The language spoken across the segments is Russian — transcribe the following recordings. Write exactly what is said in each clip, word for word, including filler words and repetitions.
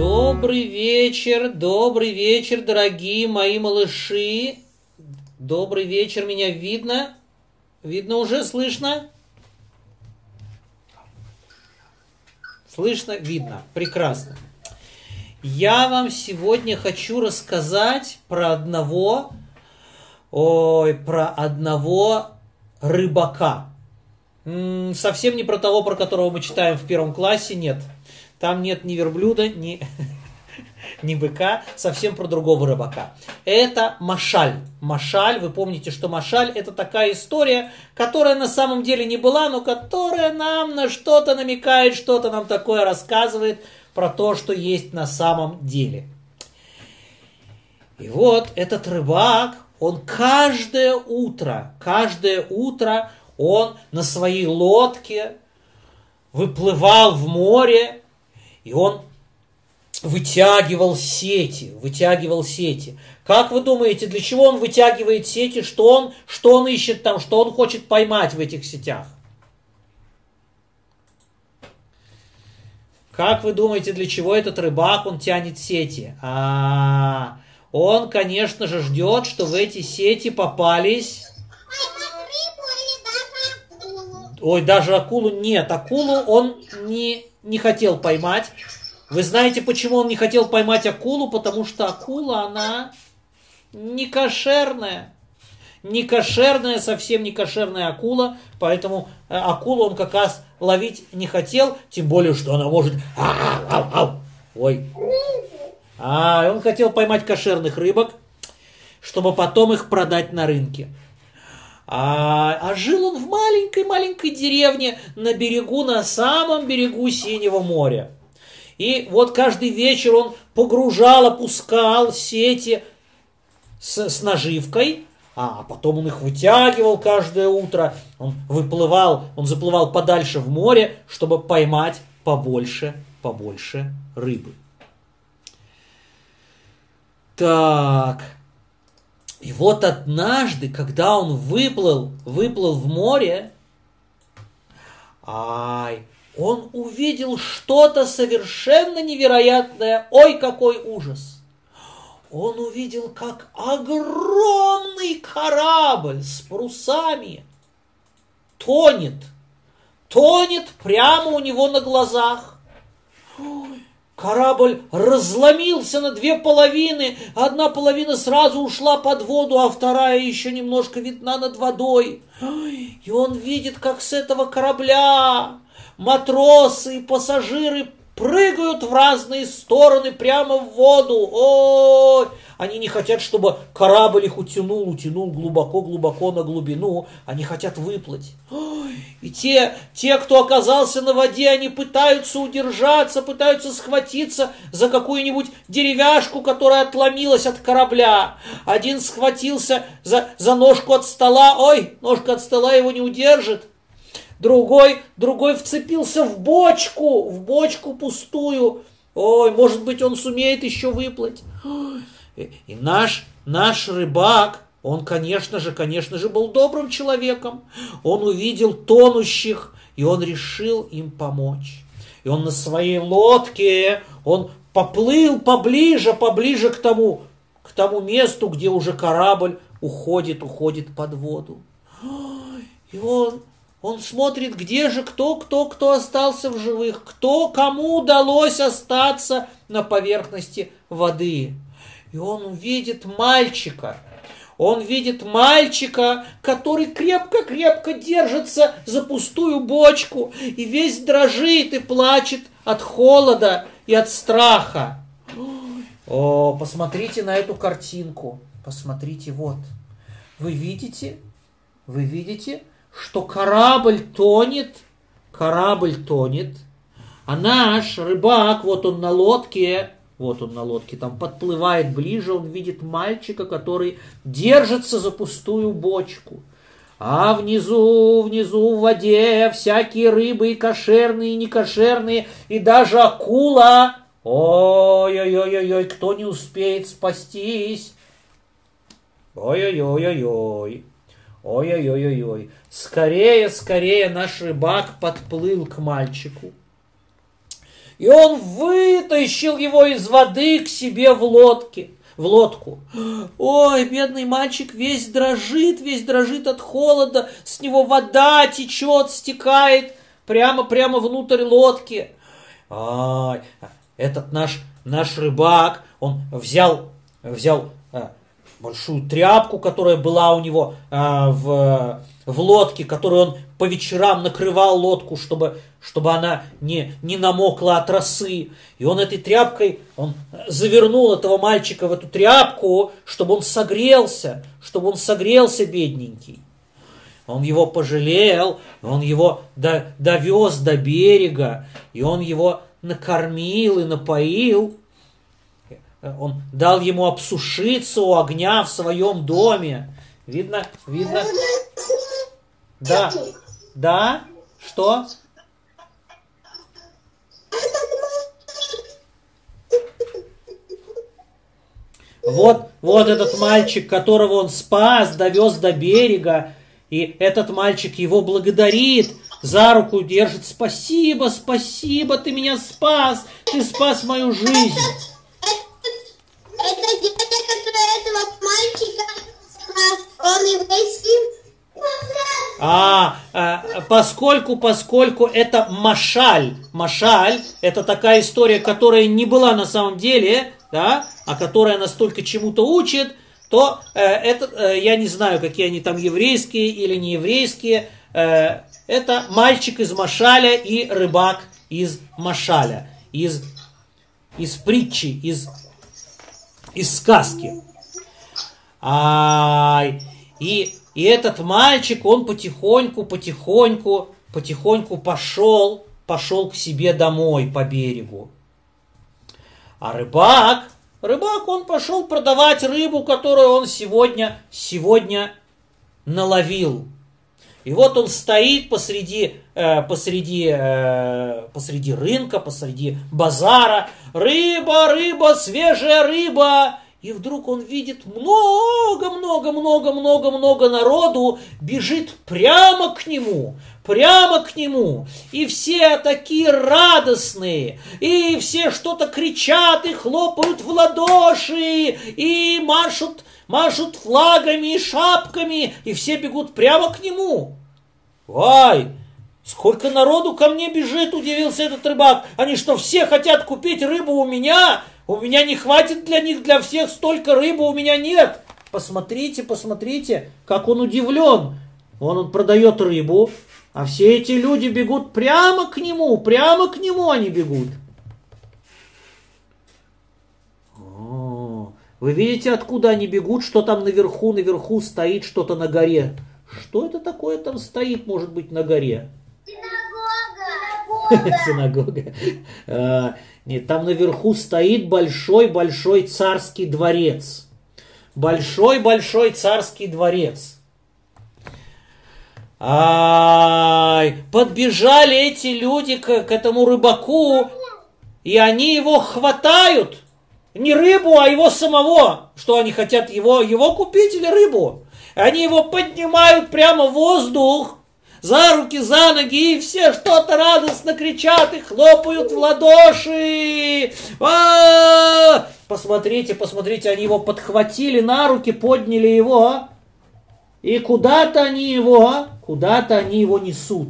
Добрый вечер, добрый вечер, дорогие мои малыши. Добрый вечер, меня видно? Видно уже, слышно? Слышно, видно, прекрасно. Я вам сегодня хочу рассказать про одного, ой, про одного рыбака. Совсем не про того, про которого мы читаем в первом классе, нет. Там нет ни верблюда, ни, ни быка, совсем про другого рыбака. Это Машаль. Машаль, вы помните, что Машаль это такая история, которая на самом деле не была, но которая нам на что-то намекает, что-то нам такое рассказывает про то, что есть на самом деле. И вот этот рыбак, он каждое утро, каждое утро он на своей лодке выплывал в море, и он вытягивал сети, вытягивал сети. Как вы думаете, для чего он вытягивает сети, что он, что он ищет там, что он хочет поймать в этих сетях? Как вы думаете, для чего этот рыбак, он тянет сети? А, он, конечно же, ждет, что в эти сети попались... Ой, даже акулу нет. Акулу он не... не хотел поймать. Вы знаете, почему он не хотел поймать акулу? Потому что акула, она не кошерная. Не кошерная, совсем не кошерная акула. Поэтому акулу он как раз ловить не хотел. Тем более, что она может... Ау-ау-ау. Ой. А, он хотел поймать кошерных рыбок, чтобы потом их продать на рынке. А, а жил он в маленькой-маленькой деревне на берегу, на самом берегу Синего моря. И вот каждый вечер он погружал, опускал сети с, с наживкой, а потом он их вытягивал каждое утро. Он выплывал, он заплывал подальше в море, чтобы поймать побольше, побольше рыбы. Так... И вот однажды, когда он выплыл, выплыл в море, ай, он увидел что-то совершенно невероятное. Ой, какой ужас! Он увидел, как огромный корабль с парусами тонет, тонет прямо у него на глазах. Ой. Корабль разломился на две половины. Одна половина сразу ушла под воду, а вторая еще немножко видна над водой. И он видит, как с этого корабля матросы и пассажиры прыгают в разные стороны прямо в воду. Ой! Они не хотят, чтобы корабль их утянул, утянул глубоко-глубоко на глубину. Они хотят выплыть. Ой! И те, те, кто оказался на воде, они пытаются удержаться, пытаются схватиться за какую-нибудь деревяшку, которая отломилась от корабля. Один схватился за, за ножку от стола. Ой, ножка от стола его не удержит. Другой, другой вцепился в бочку, в бочку пустую. Ой, может быть, он сумеет еще выплыть. И, и наш, наш рыбак, он, конечно же, конечно же, был добрым человеком. Он увидел тонущих, и он решил им помочь. И он на своей лодке, он поплыл поближе, поближе к тому, к тому месту, где уже корабль уходит, уходит под воду. И он... Он смотрит, где же кто, кто, кто остался в живых, кто, кому удалось остаться на поверхности воды. И он увидит мальчика. Он видит мальчика, который крепко-крепко держится за пустую бочку и весь дрожит и плачет от холода и от страха. О, посмотрите на эту картинку. Посмотрите, вот. Вы видите? Вы видите? Что корабль тонет, корабль тонет, а наш рыбак, вот он на лодке, вот он на лодке, там подплывает ближе, он видит мальчика, который держится за пустую бочку. А внизу, внизу в воде всякие рыбы, и кошерные, и некошерные, и даже акула. Ой-ой-ой-ой, кто не успеет спастись? Ой-ой-ой-ой-ой. Ой-ой-ой-ой-ой. Скорее, скорее наш рыбак подплыл к мальчику. И он вытащил его из воды к себе в лодке, в лодку. Ой, бедный мальчик весь дрожит, весь дрожит от холода, с него вода течет, стекает прямо-прямо внутрь лодки. Ай, этот наш, наш рыбак, он взял, взял а, большую тряпку, которая была у него а, в, в лодке, которую он по вечерам накрывал лодку, чтобы, чтобы она не, не намокла от росы. И он этой тряпкой, он завернул этого мальчика в эту тряпку, чтобы он согрелся, чтобы он согрелся, бедненький. Он его пожалел, он его до, довез до берега, и он его накормил и напоил. Он дал ему обсушиться у огня в своем доме. Видно, видно. Да. Да? Что? Вот, вот этот мальчик, которого он спас, довез до берега, и этот мальчик его благодарит, за руку держит. Спасибо, спасибо, ты меня спас, ты спас мою жизнь. Это дети, которые этого мальчика спас, он еврейский. А, а, поскольку, поскольку это Машаль, Машаль, это такая история, которая не была на самом деле, да, а которая настолько чему-то учит, то э, это, э, я не знаю, какие они там еврейские или нееврейские, э, это мальчик из Машаля и рыбак из Машаля, из, из притчи, из, из сказки. А, и... И этот мальчик, он потихоньку, потихоньку, потихоньку пошел, пошел к себе домой по берегу. А рыбак, рыбак, он пошел продавать рыбу, которую он сегодня, сегодня наловил. И вот он стоит посреди, э, посреди, э, посреди рынка, посреди базара. Рыба, рыба, свежая рыба! И вдруг он видит много-много-много-много-много народу бежит прямо к нему, прямо к нему. И все такие радостные, и все что-то кричат, и хлопают в ладоши, и машут, машут флагами и шапками, и все бегут прямо к нему. Ой, сколько народу ко мне бежит, удивился этот рыбак. Они что, все хотят купить рыбу у меня? У меня не хватит для них, для всех столько рыбы у меня нет. Посмотрите, посмотрите, как он удивлен. Вон он продает рыбу, а все эти люди бегут прямо к нему, прямо к нему они бегут. О, вы видите, откуда они бегут, что там наверху, наверху стоит что-то на горе. Что это такое там стоит, может быть, на горе? Синагога! Синагога. Синагога. Нет, там наверху стоит большой-большой царский дворец. Большой-большой царский дворец. Ай, подбежали эти люди к, к этому рыбаку, и они его хватают. Не рыбу, а его самого. Что они хотят, его, его купить или рыбу? Они его поднимают прямо в воздух. За руки, за ноги, и все что-то радостно кричат и хлопают в ладоши. А-а-а! Посмотрите, посмотрите, они его подхватили на руки, подняли его. И куда-то они его, куда-то они его несут.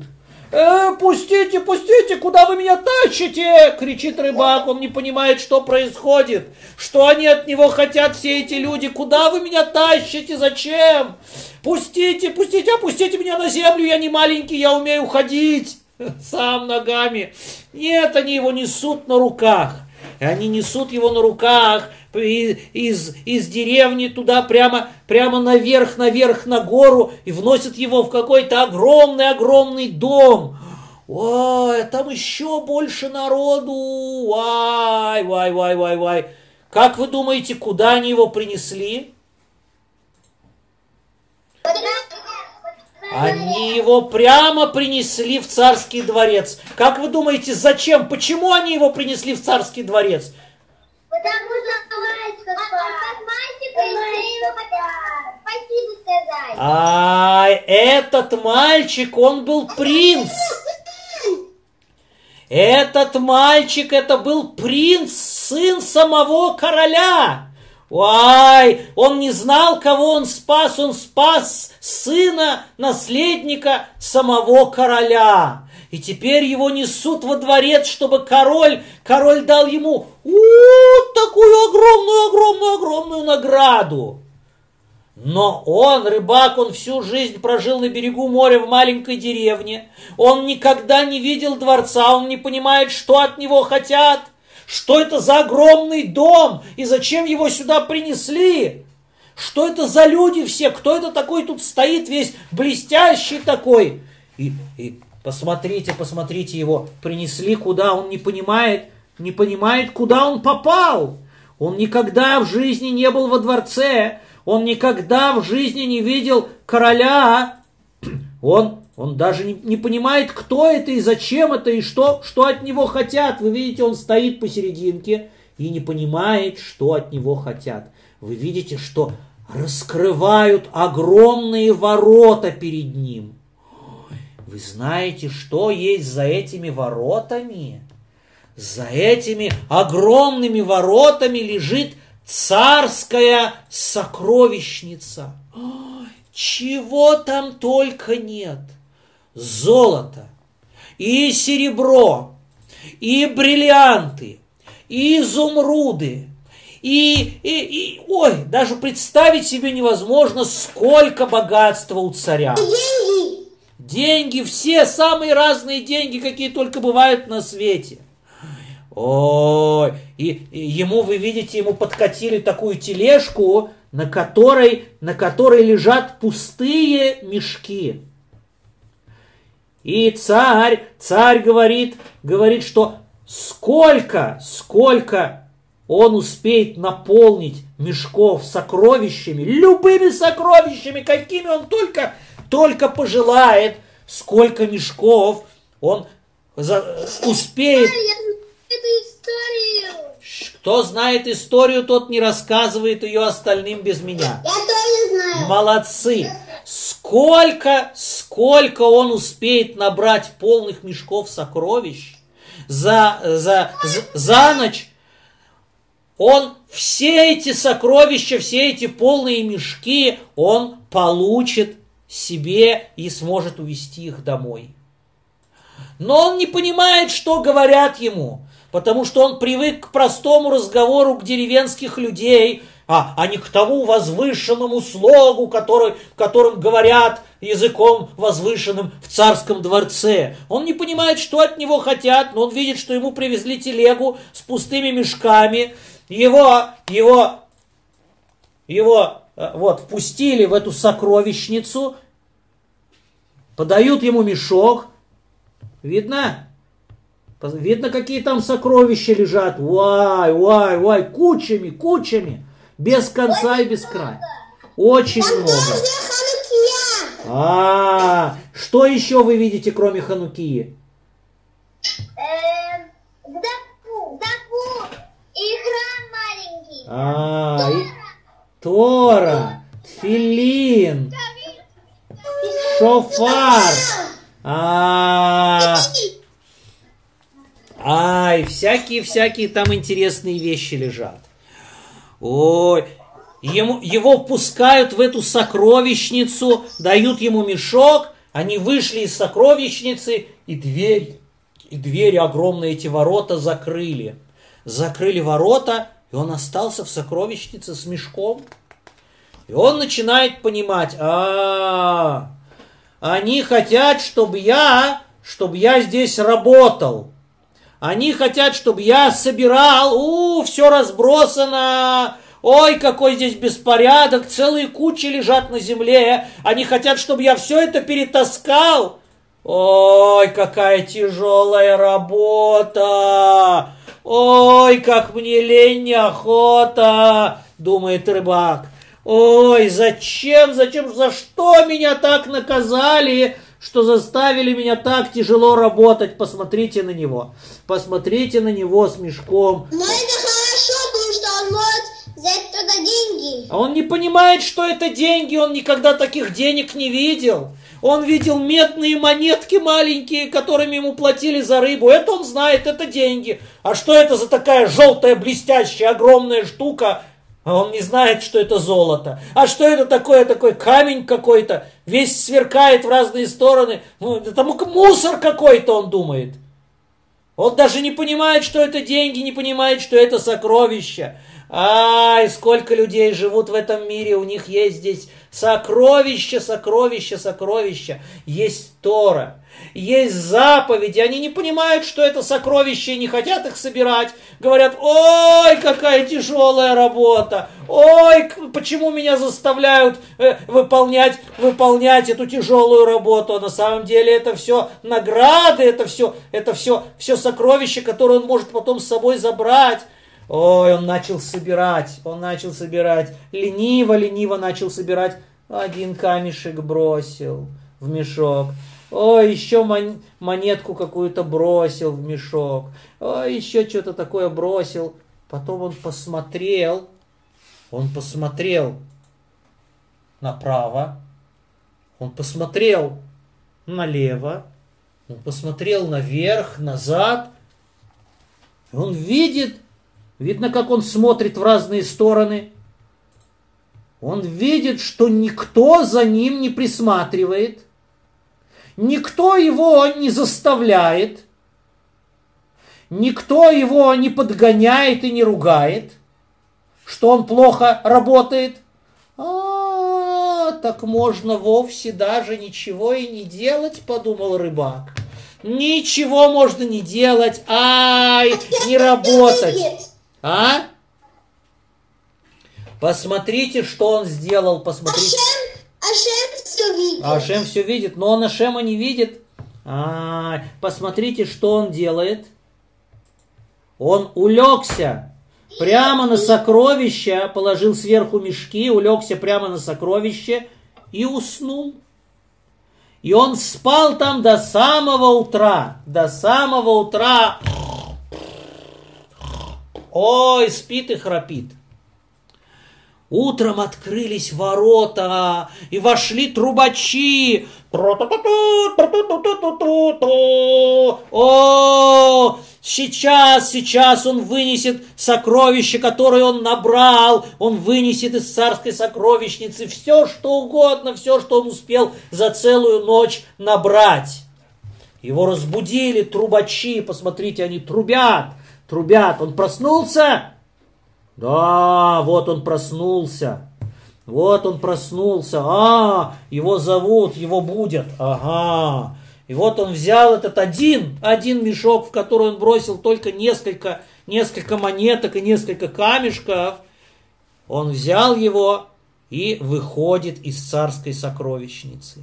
«Э, пустите, пустите, куда вы меня тащите?» — кричит рыбак, он не понимает, что происходит. Что они от него хотят, все эти люди? Куда вы меня тащите? Зачем? Пустите, пустите, опустите меня на землю, я не маленький, я умею ходить сам ногами. Нет, они его несут на руках. Они несут его на руках из, из деревни туда прямо, прямо наверх, наверх, на гору, и вносят его в какой-то огромный-огромный дом. Ой, там еще больше народу. Вай, вай, вай, вай, вай. Как вы думаете, куда они его принесли? Они его прямо принесли в царский дворец. Как вы думаете, зачем? Почему они его принесли в царский дворец? Потому что мальчика спасибо сказать. А этот мальчик, он был принц. Этот мальчик, это был принц, сын самого короля. Ой, он не знал, кого он спас, он спас сына, наследника самого короля. И теперь его несут во дворец, чтобы король, король дал ему вот такую огромную, огромную, огромную награду. Но он, рыбак, он всю жизнь прожил на берегу моря в маленькой деревне. Он никогда не видел дворца, он не понимает, что от него хотят. Что это за огромный дом? И зачем его сюда принесли? Что это за люди все? Кто это такой тут стоит, весь блестящий такой? И, и посмотрите, посмотрите его. Принесли куда? Он не понимает, не понимает, куда он попал. Он никогда в жизни не был во дворце. Он никогда в жизни не видел короля. Он... Он даже не, не понимает, кто это и зачем это, и что, что от него хотят. Вы видите, он стоит посерединке и не понимает, что от него хотят. Вы видите, что раскрывают огромные ворота перед ним. Вы знаете, что есть за этими воротами? За этими огромными воротами лежит царская сокровищница. Чего там только нет. Золото, и серебро, и бриллианты, и изумруды, и, и, и... Ой, даже представить себе невозможно, сколько богатства у царя. Деньги, все самые разные деньги, какие только бывают на свете. Ой, и, и ему, вы видите, ему подкатили такую тележку, на которой, на которой лежат пустые мешки. И царь, царь говорит, говорит, что сколько, сколько он успеет наполнить мешков сокровищами, любыми сокровищами, какими он только, только пожелает, сколько мешков он за, успеет. Кто знает историю, тот не рассказывает ее остальным без меня. Я тоже знаю. Молодцы. Сколько, сколько он успеет набрать полных мешков сокровищ за, за, за, за ночь, он все эти сокровища, все эти полные мешки, он получит себе и сможет увезти их домой. Но он не понимает, что говорят ему. Потому что он привык к простому разговору к деревенских людей, а, а не к тому возвышенному слогу, который, которым говорят языком возвышенным в царском дворце. Он не понимает, что от него хотят, но он видит, что ему привезли телегу с пустыми мешками. Его, его, его вот, впустили в эту сокровищницу, подают ему мешок. Видно? Видно, какие там сокровища лежат. Уай, уай, уай. Кучами, кучами. Без конца и без края. Очень много. А, что еще вы видите, кроме Ханукии? Запу. И храм маленький. А, Тора. Тфилин. Шофар. А, Ай, всякие-всякие там интересные вещи лежат. Ой, ему, его пускают в эту сокровищницу, дают ему мешок, они вышли из сокровищницы, и дверь, и двери огромные, эти ворота закрыли. Закрыли ворота, и он остался в сокровищнице с мешком. И он начинает понимать, а, они хотят, чтобы я, чтобы я здесь работал. Они хотят, чтобы я собирал, у, все разбросано, ой, какой здесь беспорядок, целые кучи лежат на земле, они хотят, чтобы я все это перетаскал, ой, какая тяжелая работа, ой, как мне лень, неохота, думает рыбак, ой, зачем, зачем, за что меня так наказали, что заставили меня так тяжело работать. Посмотрите на него. Посмотрите на него с мешком. Но это хорошо, потому что он может взять туда деньги. А он не понимает, что это деньги. Он никогда таких денег не видел. Он видел медные монетки маленькие, которыми ему платили за рыбу. Это он знает, это деньги. А что это за такая желтая, блестящая, огромная штука? А он не знает, что это золото. А что это такое? Такой камень какой-то, весь сверкает в разные стороны. Ну, это мусор какой-то, он думает. Он даже не понимает, что это деньги, не понимает, что это сокровища. Ай, сколько людей живут в этом мире, у них есть здесь сокровища, сокровища, сокровища. Есть Тора, есть заповеди, они не понимают, что это сокровища и не хотят их собирать. Говорят, ой, какая тяжелая работа, ой, почему меня заставляют выполнять, выполнять эту тяжелую работу. На самом деле это все награды, это все, это все, все сокровища, которые он может потом с собой забрать. Ой, он начал собирать, он начал собирать, лениво-лениво начал собирать. Один камешек бросил в мешок. Ой, еще мон- монетку какую-то бросил в мешок. Ой, еще что-то такое бросил. Потом он посмотрел, он посмотрел направо, он посмотрел налево, он посмотрел наверх, назад. Он видит... Видно, как он смотрит в разные стороны. Он видит, что никто за ним не присматривает. Никто его не заставляет. Никто его не подгоняет и не ругает, что он плохо работает. А, так можно вовсе даже ничего и не делать, подумал рыбак. Ничего можно не делать, ай, не работать. А? Посмотрите, что он сделал. Посмотрите. Ашем, Ашем все видит. Ашем все видит, но он Ашема не видит. А, посмотрите, что он делает. Он улегся прямо на сокровище, положил сверху мешки, улегся прямо на сокровище и уснул. И он спал там до самого утра. До самого утра. Ой, спит и храпит. Утром открылись ворота, и вошли трубачи. О, сейчас, сейчас он вынесет сокровища, которые он набрал. Он вынесет из царской сокровищницы все, что угодно, все, что он успел за целую ночь набрать. Его разбудили трубачи, посмотрите, они трубят. Трубят, он проснулся? Да, вот он проснулся. Вот он проснулся. А, его зовут, его будят. Ага. И вот он взял этот один, один мешок, в который он бросил только несколько, несколько монеток и несколько камешков. Он взял его и выходит из царской сокровищницы.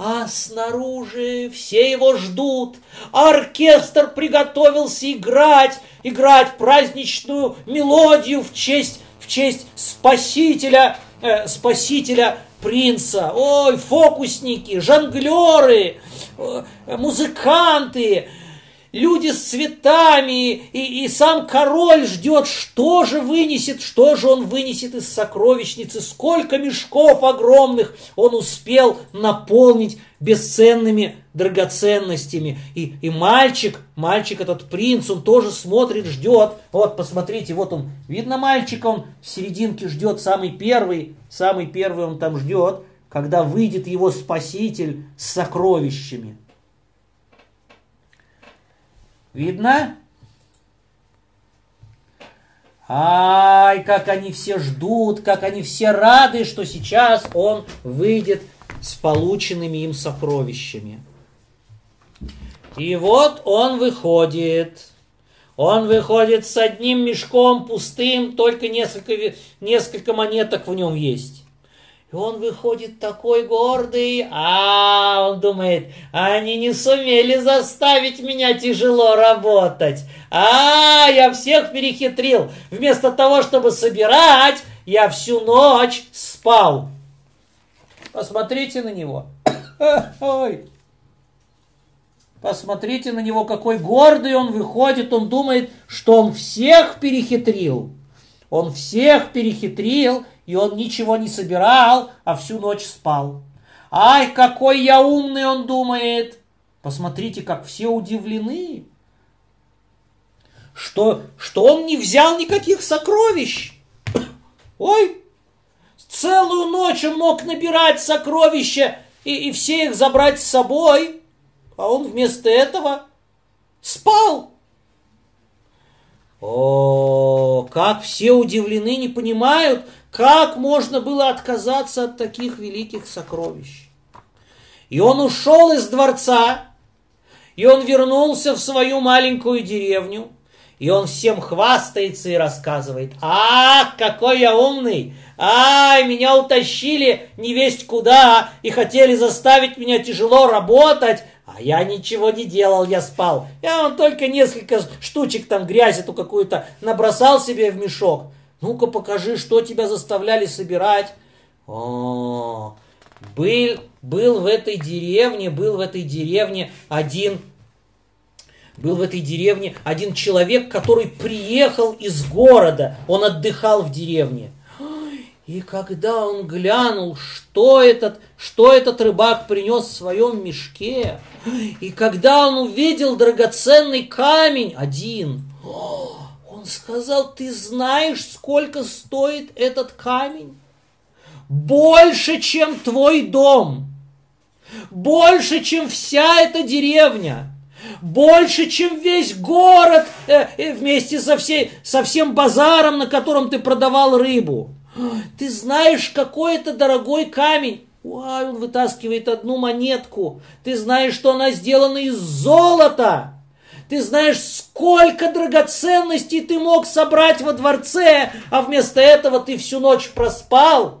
А снаружи все его ждут. Оркестр приготовился играть, играть праздничную мелодию в честь, в честь спасителя, э, спасителя принца. Ой, фокусники, жонглеры, э, музыканты, люди с цветами. И, и сам король ждет, что же вынесет, что же он вынесет из сокровищницы. Сколько мешков огромных он успел наполнить бесценными драгоценностями. И, и мальчик, мальчик этот принц, он тоже смотрит, ждет. Вот, посмотрите, вот он, видно мальчика, он в серединке ждет, самый первый, самый первый он там ждет, когда выйдет его спаситель с сокровищами. Видно? Ай, как они все ждут, как они все рады, что сейчас он выйдет с полученными им сокровищами. И вот он выходит. Он выходит с одним мешком пустым, только несколько, несколько монеток в нем есть. И он выходит такой гордый, а он думает, они не сумели заставить меня тяжело работать. А, я всех перехитрил. Вместо того, чтобы собирать, я всю ночь спал. Посмотрите на него. Ой. Посмотрите на него, какой гордый он выходит. Он думает, что он всех перехитрил. Он всех перехитрил. И он ничего не собирал, а всю ночь спал. Ай, какой я умный, он думает. Посмотрите, как все удивлены, что, что он не взял никаких сокровищ. Ой, целую ночь он мог набирать сокровища и, и все их забрать с собой, а он вместо этого спал. О, как все удивлены, не понимают, как можно было отказаться от таких великих сокровищ. И он ушел из дворца, и он вернулся в свою маленькую деревню, и он всем хвастается и рассказывает: «Ах, какой я умный! Ай, меня утащили не весть куда и хотели заставить меня тяжело работать, а я ничего не делал, я спал. Я вон только несколько штучек там грязи ту какую-то набросал себе в мешок. Ну-ка покажи, что тебя заставляли собирать». О, был, был в этой деревне, был в этой деревне один Был в этой деревне один человек, который приехал из города. Он отдыхал в деревне. И когда он глянул, что этот, что этот рыбак принес в своем мешке, и когда он увидел драгоценный камень один, он сказал: «Ты знаешь, сколько стоит этот камень? Больше, чем твой дом. Больше, чем вся эта деревня. Больше, чем весь город э, вместе со, всей, со всем базаром, на котором ты продавал рыбу. Ты знаешь, какой это дорогой камень». Ой, он вытаскивает одну монетку. «Ты знаешь, что она сделана из золота. Ты знаешь, сколько драгоценностей ты мог собрать во дворце, а вместо этого ты всю ночь проспал».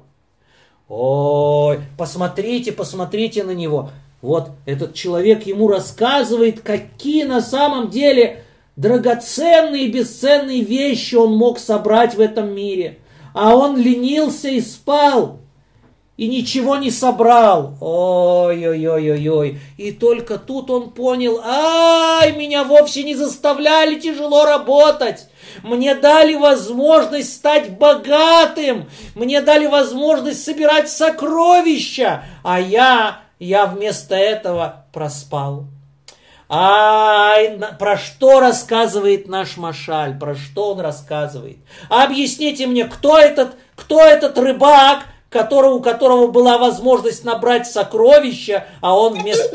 Ой, посмотрите, посмотрите на него. Вот этот человек ему рассказывает, какие на самом деле драгоценные и бесценные вещи он мог собрать в этом мире. А он ленился и спал, и ничего не собрал. Ой-ой-ой-ой-ой. И только тут он понял: «Ай, меня вовсе не заставляли тяжело работать. Мне дали возможность стать богатым. Мне дали возможность собирать сокровища. А я... Я вместо этого проспал». Ай, про что рассказывает наш Машаль? Про что он рассказывает? Объясните мне, кто этот, кто этот рыбак, который, у которого была возможность набрать сокровища, а он вместо...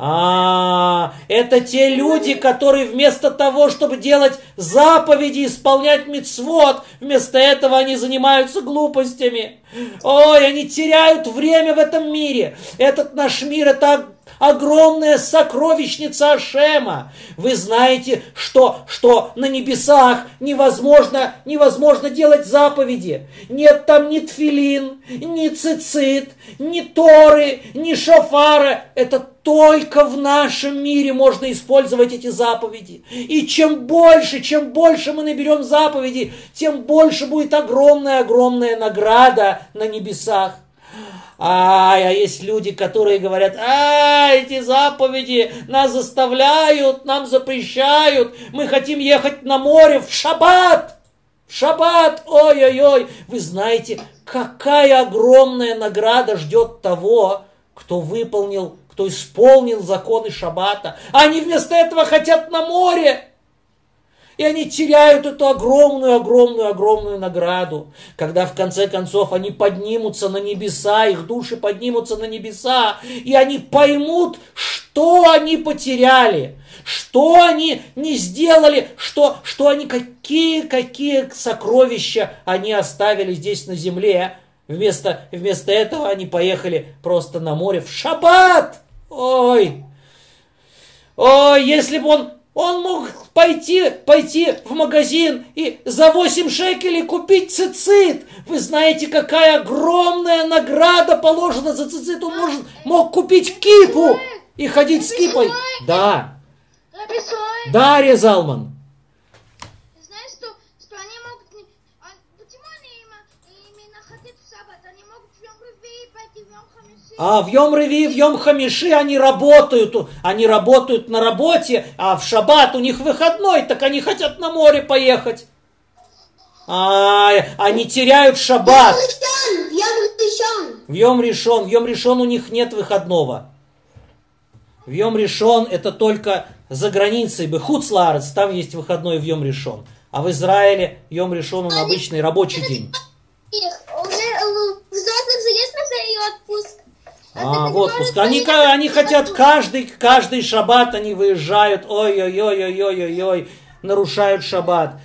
А, это те люди, которые вместо того, чтобы делать заповеди, исполнять мицвот, вместо этого они занимаются глупостями. Ой, они теряют время в этом мире. Этот наш мир — это огромная сокровищница Ашема. Вы знаете, что, что на небесах невозможно, невозможно делать заповеди. Нет там ни тфилин, ни цицит, ни Торы, ни шофара. Это только в нашем мире можно использовать эти заповеди. И чем больше, чем больше мы наберем заповеди, тем больше будет огромная-огромная награда на небесах. А, а есть люди, которые говорят: «А, эти заповеди нас заставляют, нам запрещают, мы хотим ехать на море в шаббат, в шаббат, ой-ой-ой». Вы знаете, какая огромная награда ждет того, кто выполнил, кто исполнил законы шаббата. Они вместо этого хотят на море. И они теряют эту огромную, огромную, огромную награду. Когда в конце концов они поднимутся на небеса, их души поднимутся на небеса, и они поймут, что они потеряли, что они не сделали, что, что они, какие, какие сокровища они оставили здесь на земле. Вместо, вместо этого они поехали просто на море в шаббат. Ой, ой, если бы он... Он мог пойти, пойти в магазин и за восемь шекелей купить цицит. Вы знаете, какая огромная награда положена за цицит. Он может, мог купить кипу и ходить с кипой. Да. Да, Резалман. Знаешь, что, что они могут... Почему они именно ходят в шаббат? Они могут в Йом-Реви пойти, в Йом-Хамиши. А в Йом-Реви, в Йом-Хамиши они работают. Они работают на работе, а в шаббат у них выходной, так они хотят на море поехать. А, они теряют шаббат. В Йом-Решон. В Йом-Решон у них нет выходного. В Йом-Решон это только за границей. Бы Хуцларец, там есть выходной в Йом-Решон. А в Израиле Йом-Решон он обычный рабочий день. А, в отпуск. Они, они хотят каждый, каждый шаббат они выезжают. Ой-ой-ой-ой-ой-ой-ой. Нарушают шаббат.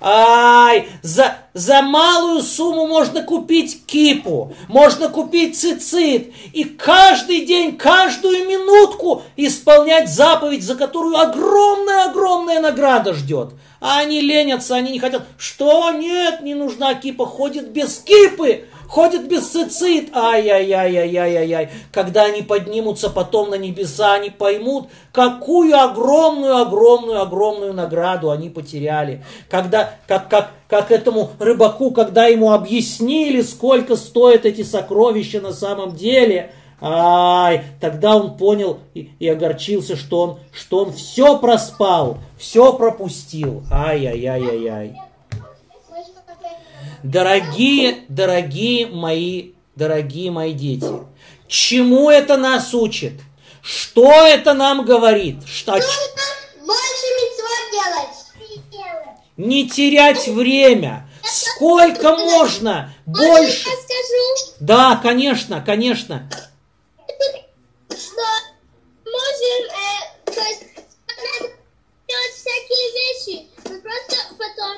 Ай, за, за малую сумму можно купить кипу, можно купить цицит. И каждый день, каждую минутку исполнять заповедь, за которую огромная-огромная награда ждет. А они ленятся, они не хотят. Что? Нет, не нужна кипа. Ходит без кипы, ходит без цицит. Ай-яй-яй-яй-яй-яй. Когда они поднимутся потом на небеса, они поймут, какую огромную-огромную-огромную награду они потеряли. Когда, как, как, как этому рыбаку, когда ему объяснили, сколько стоят эти сокровища на самом деле, ай, тогда он понял и, и огорчился, что он, что он все проспал, все пропустил. Ай-яй-яй-яй-яй. Дорогие, дорогие мои, дорогие мои дети, чему это нас учит? Что это нам говорит? Что... Нужно больше мицва делать. Не терять время. Сколько можно? Больше. Да, конечно, конечно. Что можем, э, то есть, делать всякие вещи, но просто потом...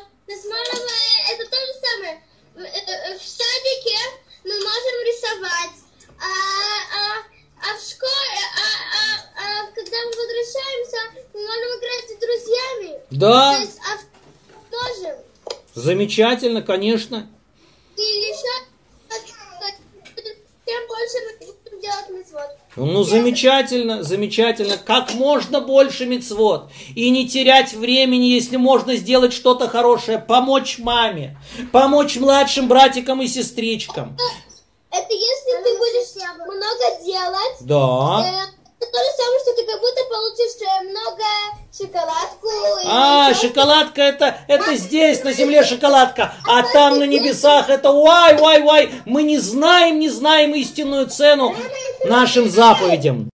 Это то же самое. В садике мы можем рисовать, а, а, а в школе, а, а, а когда мы возвращаемся, мы можем играть с друзьями. Да. То есть, а в... можем. Замечательно, конечно. И еще тем больше мы будем делать мицвот. Ну замечательно, замечательно. Как можно больше мицвот. И не терять времени, если можно сделать что-то хорошее. Помочь маме, помочь младшим братикам и сестричкам. Это, это если ты будешь много делать. Да. Это то же самое, что ты как будто получишь много шоколадку. А, шоколадка это, это здесь, на земле шоколадка, а там на небесах это уай, уай, уай. Мы не знаем, не знаем истинную цену нашим заповедям.